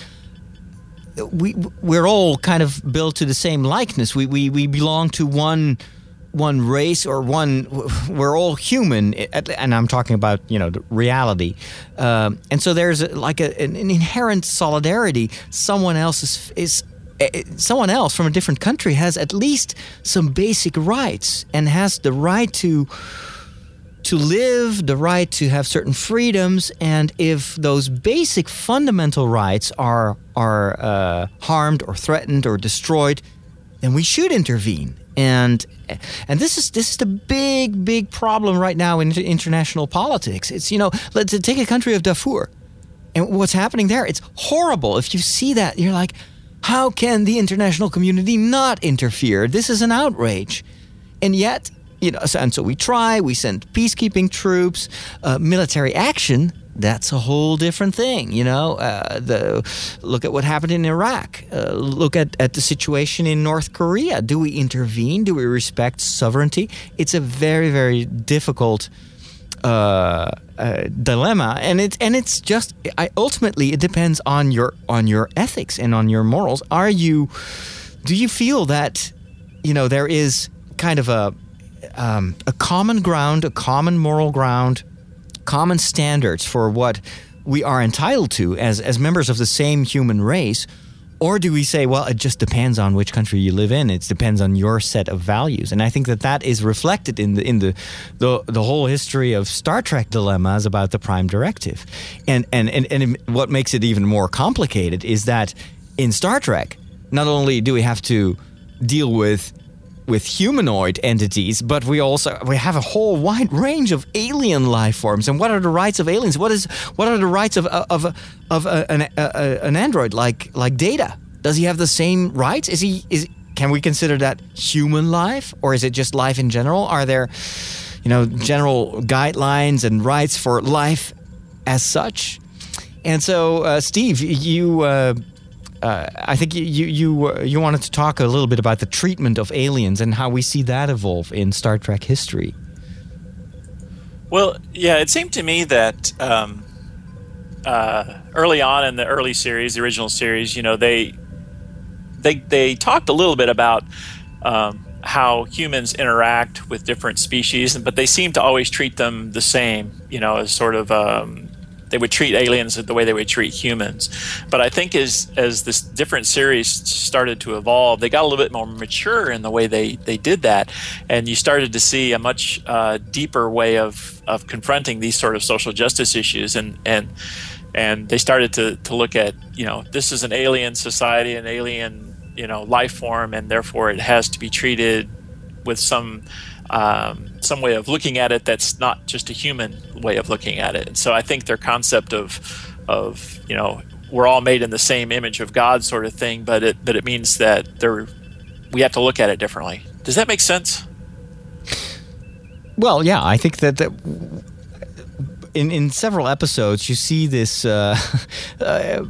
We we're all kind of built to the same likeness. We we, we belong to one one race or one. We're all human, and I'm talking about you know the reality. Um, and so there's a, like a, an inherent solidarity. Someone else is is someone else from a different country has at least some basic rights and has the right to. to live, the right to have certain freedoms, and if those basic fundamental rights are are uh, harmed or threatened or destroyed, then we should intervene. And and this is this is the big big problem right now in international politics. It's you know let's take a country of Darfur, and what's happening there. It's horrible. If you see that, you're like, how can the international community not interfere? This is an outrage, and yet. You know, and so we try, we send peacekeeping troops, uh, military action, that's a whole different thing, you know. Uh, the, look at what happened in Iraq. Uh, look at, at the situation in North Korea. Do we intervene? Do we respect sovereignty? It's a very, very difficult uh, uh, dilemma. And, it, and it's just, I, ultimately, it depends on your, on your ethics and on your morals. Are you, do you feel that, you know, there is kind of a, Um, a common ground, a common moral ground, common standards for what we are entitled to as, as members of the same human race? Or do we say, well, it just depends on which country you live in. It depends on your set of values. And I think that that is reflected in the in the the, the whole history of Star Trek dilemmas about the Prime Directive. And, and, and, and what makes it even more complicated is that in Star Trek, not only do we have to deal with with humanoid entities, but we also we have a whole wide range of alien life forms. And what are the rights of aliens? What is what are the rights of of of, of a, an a, an android like like Data? Does he have the same rights? Is he is can we consider that human life, or is it just life in general? Are there, you know, general guidelines and rights for life as such? And so, uh, Steve, you. Uh, Uh, I think you you you, uh, you wanted to talk a little bit about the treatment of aliens and how we see that evolve in Star Trek history. Well, yeah, it seemed to me that um, uh, early on in the early series, the original series, you know, they they they talked a little bit about um, how humans interact with different species, but they seemed to always treat them the same, you know, as sort of. Um, They would treat aliens the way they would treat humans. But I think as as this different series started to evolve, they got a little bit more mature in the way they, they did that. And you started to see a much uh, deeper way of, of confronting these sort of social justice issues. And and, and they started to, to look at, you know, this is an alien society, an alien, you know, life form, and therefore it has to be treated with some... Um, some way of looking at it that's not just a human way of looking at it. And so I think their concept of, of you know, we're all made in the same image of God sort of thing, but it but it means that there we have to look at it differently. Does that make sense? Well, yeah, I think that, that in in several episodes you see this uh, uh,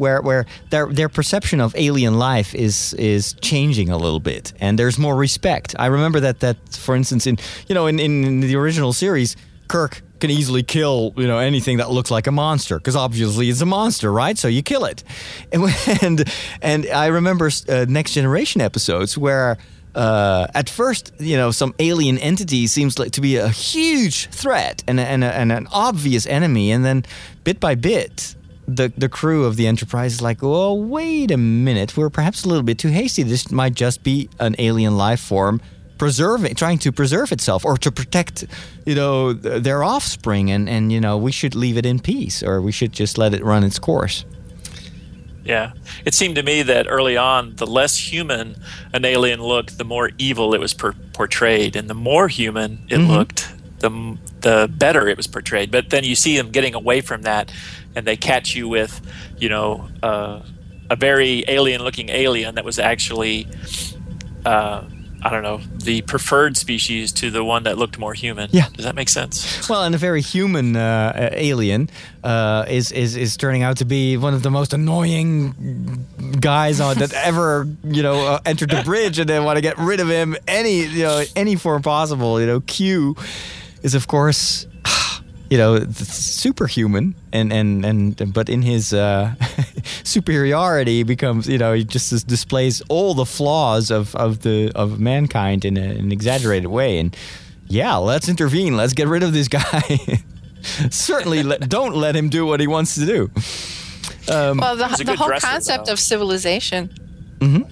where where their their perception of alien life is is changing a little bit, and there's more respect. I remember that that for instance in you know in, in, in the original series, Kirk can easily kill you know anything that looks like a monster, because obviously it's a monster, right? So you kill it. And and, and I remember uh, Next Generation episodes where. Uh, at first, you know, some alien entity seems like to be a huge threat and and, and an obvious enemy, and then bit by bit, the the crew of the Enterprise is like, "Oh, wait a minute, we're perhaps a little bit too hasty. This might just be an alien life form preserving, trying to preserve itself or to protect, you know, th- their offspring, and and you know, we should leave it in peace, or we should just let it run its course." Yeah. It seemed to me that early on, the less human an alien looked, the more evil it was per- portrayed. And the more human it mm-hmm. looked, the the better it was portrayed. But then you see them getting away from that, and they catch you with, you know, uh, a very alien-looking alien that was actually, uh, I don't know, the preferred species to the one that looked more human. Yeah. Does that make sense? Well, and a very human uh, alien uh, is, is is turning out to be one of the most annoying guys on, that ever, you know, uh, entered the bridge, and they want to get rid of him any, you know, any form possible. You know, Q is, of course, you know, superhuman, and, and, and but in his uh, superiority becomes, you know, he just displays all the flaws of, of the of mankind in a, an exaggerated way. And yeah, let's intervene. Let's get rid of this guy. Certainly, let, don't let him do what he wants to do. Um, well, the, the whole dresser, concept though. of civilization. Mm-hmm.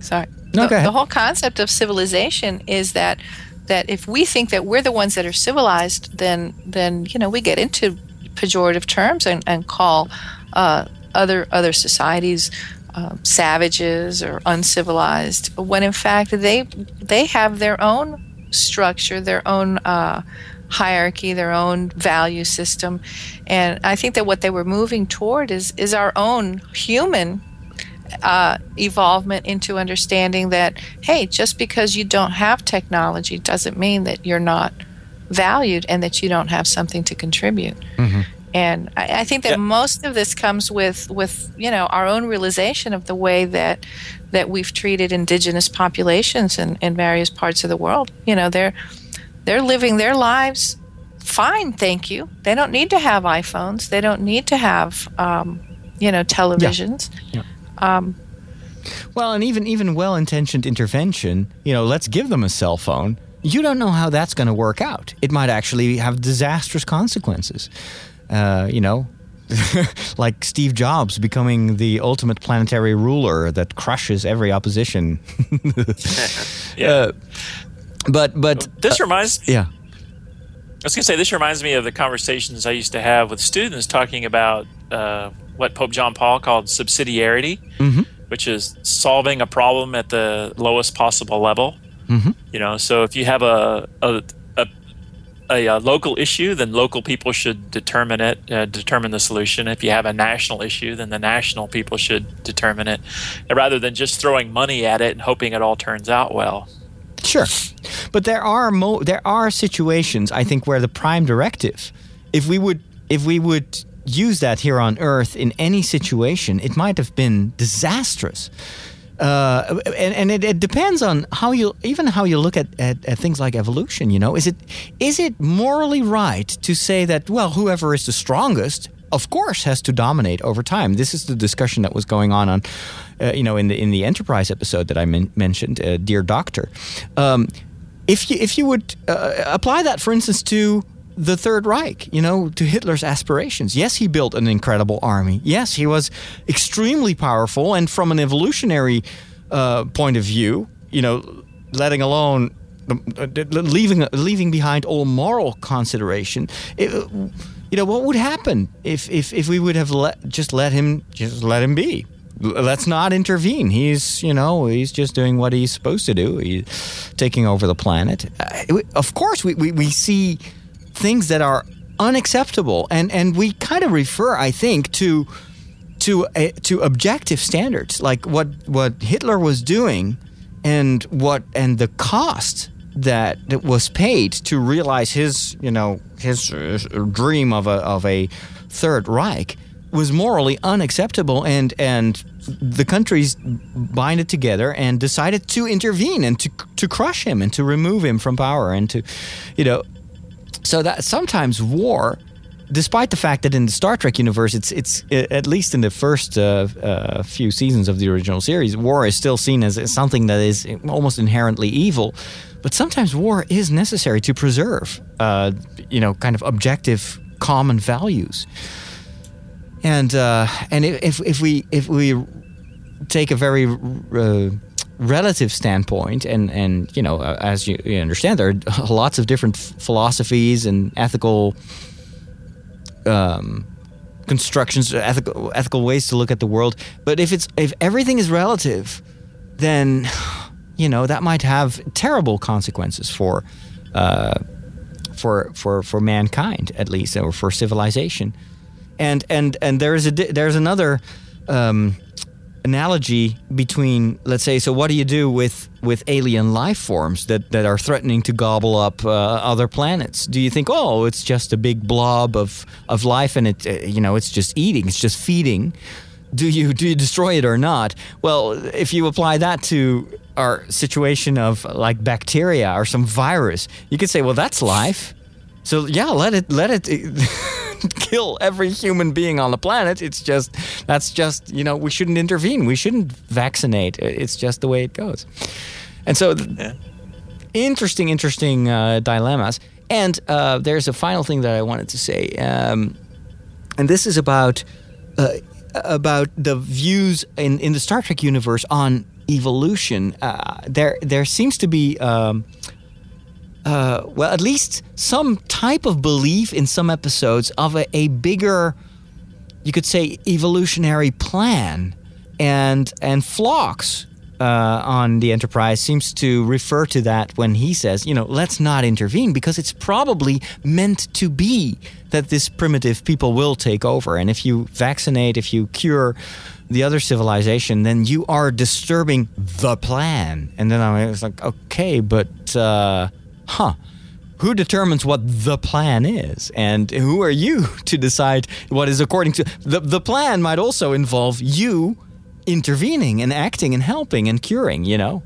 Sorry. No, the, go ahead. The whole concept of civilization is that that if we think that we're the ones that are civilized, then then you know we get into pejorative terms and and call. Uh, Other other societies, uh, savages or uncivilized, when in fact they they have their own structure, their own uh, hierarchy, their own value system, and I think that what they were moving toward is is our own human uh, evolvement into understanding that, hey, just because you don't have technology doesn't mean that you're not valued and that you don't have something to contribute. Mm-hmm. And I, I think that yeah. most of this comes with, with, you know, our own realization of the way that that we've treated indigenous populations in, in various parts of the world. You know, they're they're living their lives fine, thank you. They don't need to have iPhones. They don't need to have, um, you know, televisions. Yeah. Yeah. Um, well, and even even well-intentioned intervention, you know, let's give them a cell phone. You don't know how that's going to work out. It might actually have disastrous consequences. Uh, you know, like Steve Jobs becoming the ultimate planetary ruler that crushes every opposition. yeah. Uh, but but this uh, reminds me, yeah. I was going to say this reminds me of the conversations I used to have with students talking about uh, what Pope John Paul called subsidiarity, mm-hmm. which is solving a problem at the lowest possible level. Mm-hmm. You know, so if you have a a, a a local issue, then local people should determine it, uh, determine the solution. If you have a national issue, then the national people should determine it, rather than just throwing money at it and hoping it all turns out well. Sure, but there are mo- there are situations, I think, where the Prime Directive, if we would if we would use that here on Earth in any situation, it might have been disastrous. Uh, and and it, it depends on how you even how you look at, at, at things like evolution. You know, is it is it morally right to say that, well, whoever is the strongest, of course, has to dominate over time? This is the discussion that was going on on, uh, you know, in the in the Enterprise episode that I men- mentioned, uh, Dear Doctor. Um, if you if you would uh, apply that, for instance, to the Third Reich, you know, to Hitler's aspirations. Yes, he built an incredible army. Yes, he was extremely powerful, and from an evolutionary uh, point of view, you know, letting alone uh, leaving leaving behind all moral consideration. It, you know, what would happen if if, if we would have let, just let him just let him be? Let's not intervene. He's, you know, he's just doing what he's supposed to do. He's taking over the planet. Uh, of course, we we, we see things that are unacceptable, and, and we kind of refer, I think, to to uh, to objective standards, like what what Hitler was doing, and what and the cost that was paid to realize his you know his uh, dream of a of a Third Reich was morally unacceptable, and and the countries binded together and decided to intervene and to to crush him and to remove him from power and to, you know. So that sometimes war, despite the fact that in the Star Trek universe, it's it's at least in the first uh, uh, few seasons of the original series, war is still seen as something that is almost inherently evil. But sometimes war is necessary to preserve, uh, you know, kind of objective common values. And uh, and if if we if we take a very uh, relative standpoint, and, and you know, as you, you understand, there are lots of different f- philosophies and ethical um, constructions, ethical ethical ways to look at the world. But if it's if everything is relative, then, you know, that might have terrible consequences for uh, for for for mankind, at least, or for civilization. And and and there is a di- there's another. Um, analogy between, let's say, so what do you do with, with alien life forms that, that are threatening to gobble up uh, other planets? Do you think, oh, it's just a big blob of, of life and it, uh, you know, it's just eating, it's just feeding. Do you do you destroy it or not? Well, if you apply that to our situation of like bacteria or some virus, you could say, well, that's life. So yeah, let it let it kill every human being on the planet. It's just that's just you know we shouldn't intervene. We shouldn't vaccinate. It's just the way it goes. And so, yeah. interesting, interesting uh, dilemmas. And uh, there's a final thing that I wanted to say, um, and this is about uh, about the views in, in the Star Trek universe on evolution. Uh, there there seems to be. Um, Uh, well, at least some type of belief in some episodes of a, a bigger, you could say, evolutionary plan. And and Phlox uh, on the Enterprise seems to refer to that when he says, you know, let's not intervene because it's probably meant to be that this primitive people will take over. And if you vaccinate, if you cure the other civilization, then you are disturbing the plan. And then I was like, okay, but... Uh, Huh. Who determines what the plan is? And who are you to decide what is according to... The, the plan might also involve you intervening and acting and helping and curing, you know?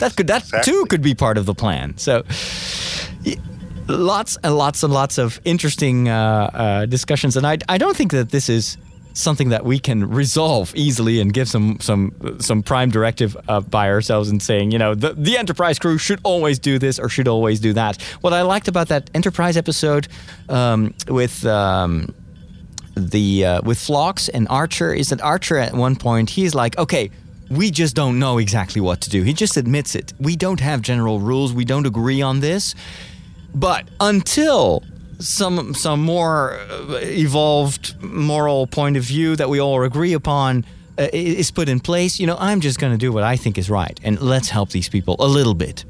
that could that exactly. too could be part of the plan. So lots and lots and lots of interesting uh, uh, discussions. And I, I don't think that this is... something that we can resolve easily and give some some some prime directive uh, by ourselves and saying, you know, the, the Enterprise crew should always do this or should always do that. What I liked about that Enterprise episode um, with um, the uh, with Phlox and Archer is that Archer at one point he's like, okay, we just don't know exactly what to do. He just admits it. We don't have general rules. We don't agree on this. But until Some some more evolved moral point of view that we all agree upon, uh, is put in place, you know, I'm just going to do what I think is right, and let's help these people a little bit.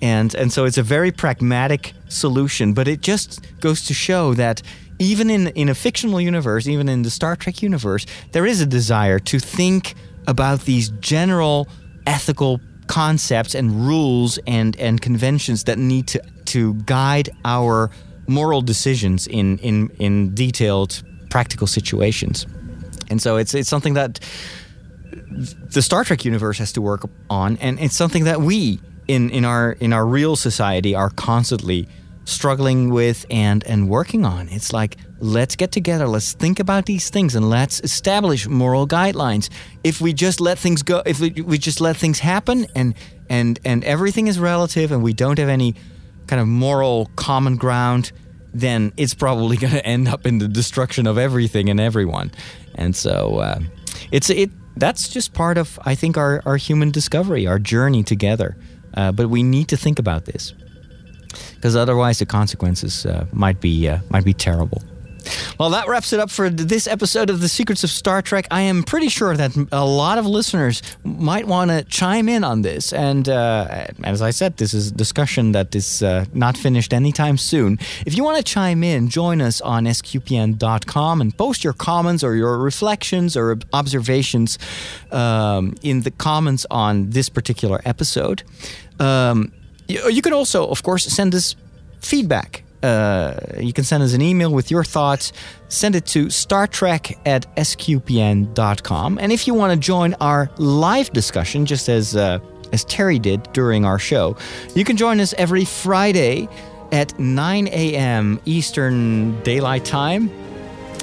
And and so it's a very pragmatic solution, but it just goes to show that even in, in a fictional universe, even in the Star Trek universe, there is a desire to think about these general ethical concepts and rules and, and conventions that need to, to guide our moral decisions in, in, in detailed practical situations. And so it's it's something that the Star Trek universe has to work on, and it's something that we in, in our in our real society are constantly struggling with and, and working on. It's like, let's get together, let's think about these things, and let's establish moral guidelines. If we just let things go, if we, we just let things happen, and and and everything is relative, and we don't have any kind of moral common ground, then it's probably going to end up in the destruction of everything and everyone. And so uh, it's it that's just part of, I think, our, our human discovery, our journey together. Uh, but we need to think about this, because otherwise the consequences uh, might be uh, might be terrible. Well, that wraps it up for this episode of The Secrets of Star Trek. I am pretty sure that a lot of listeners might want to chime in on this. And uh, as I said, this is a discussion that is uh, not finished anytime soon. If you want to chime in, join us on S Q P N dot com and post your comments or your reflections or observations um, in the comments on this particular episode. Um, you, you can also, of course, send us feedback. Uh, you can send us an email with your thoughts. Send it to startrek at S Q P N dot com. And if you want to join our live discussion, just as uh, as Terry did during our show, you can join us every Friday at nine a.m. Eastern Daylight Time.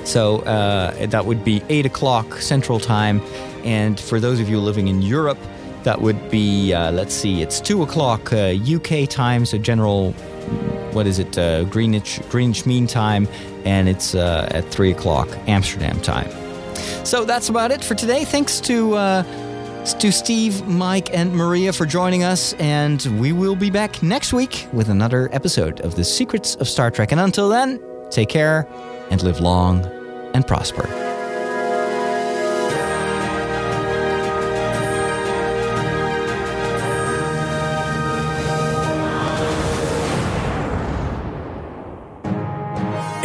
So uh, that would be eight o'clock Central Time. And for those of you living in Europe, that would be, uh, let's see, it's two o'clock uh, U K time, so general... What is it? Uh, Greenwich Greenwich Mean Time, and it's uh, at three o'clock Amsterdam time. So that's about it for today. Thanks to uh, to Steve, Mike, and Maria for joining us, and we will be back next week with another episode of The Secrets of Star Trek. And until then, take care and live long and prosper.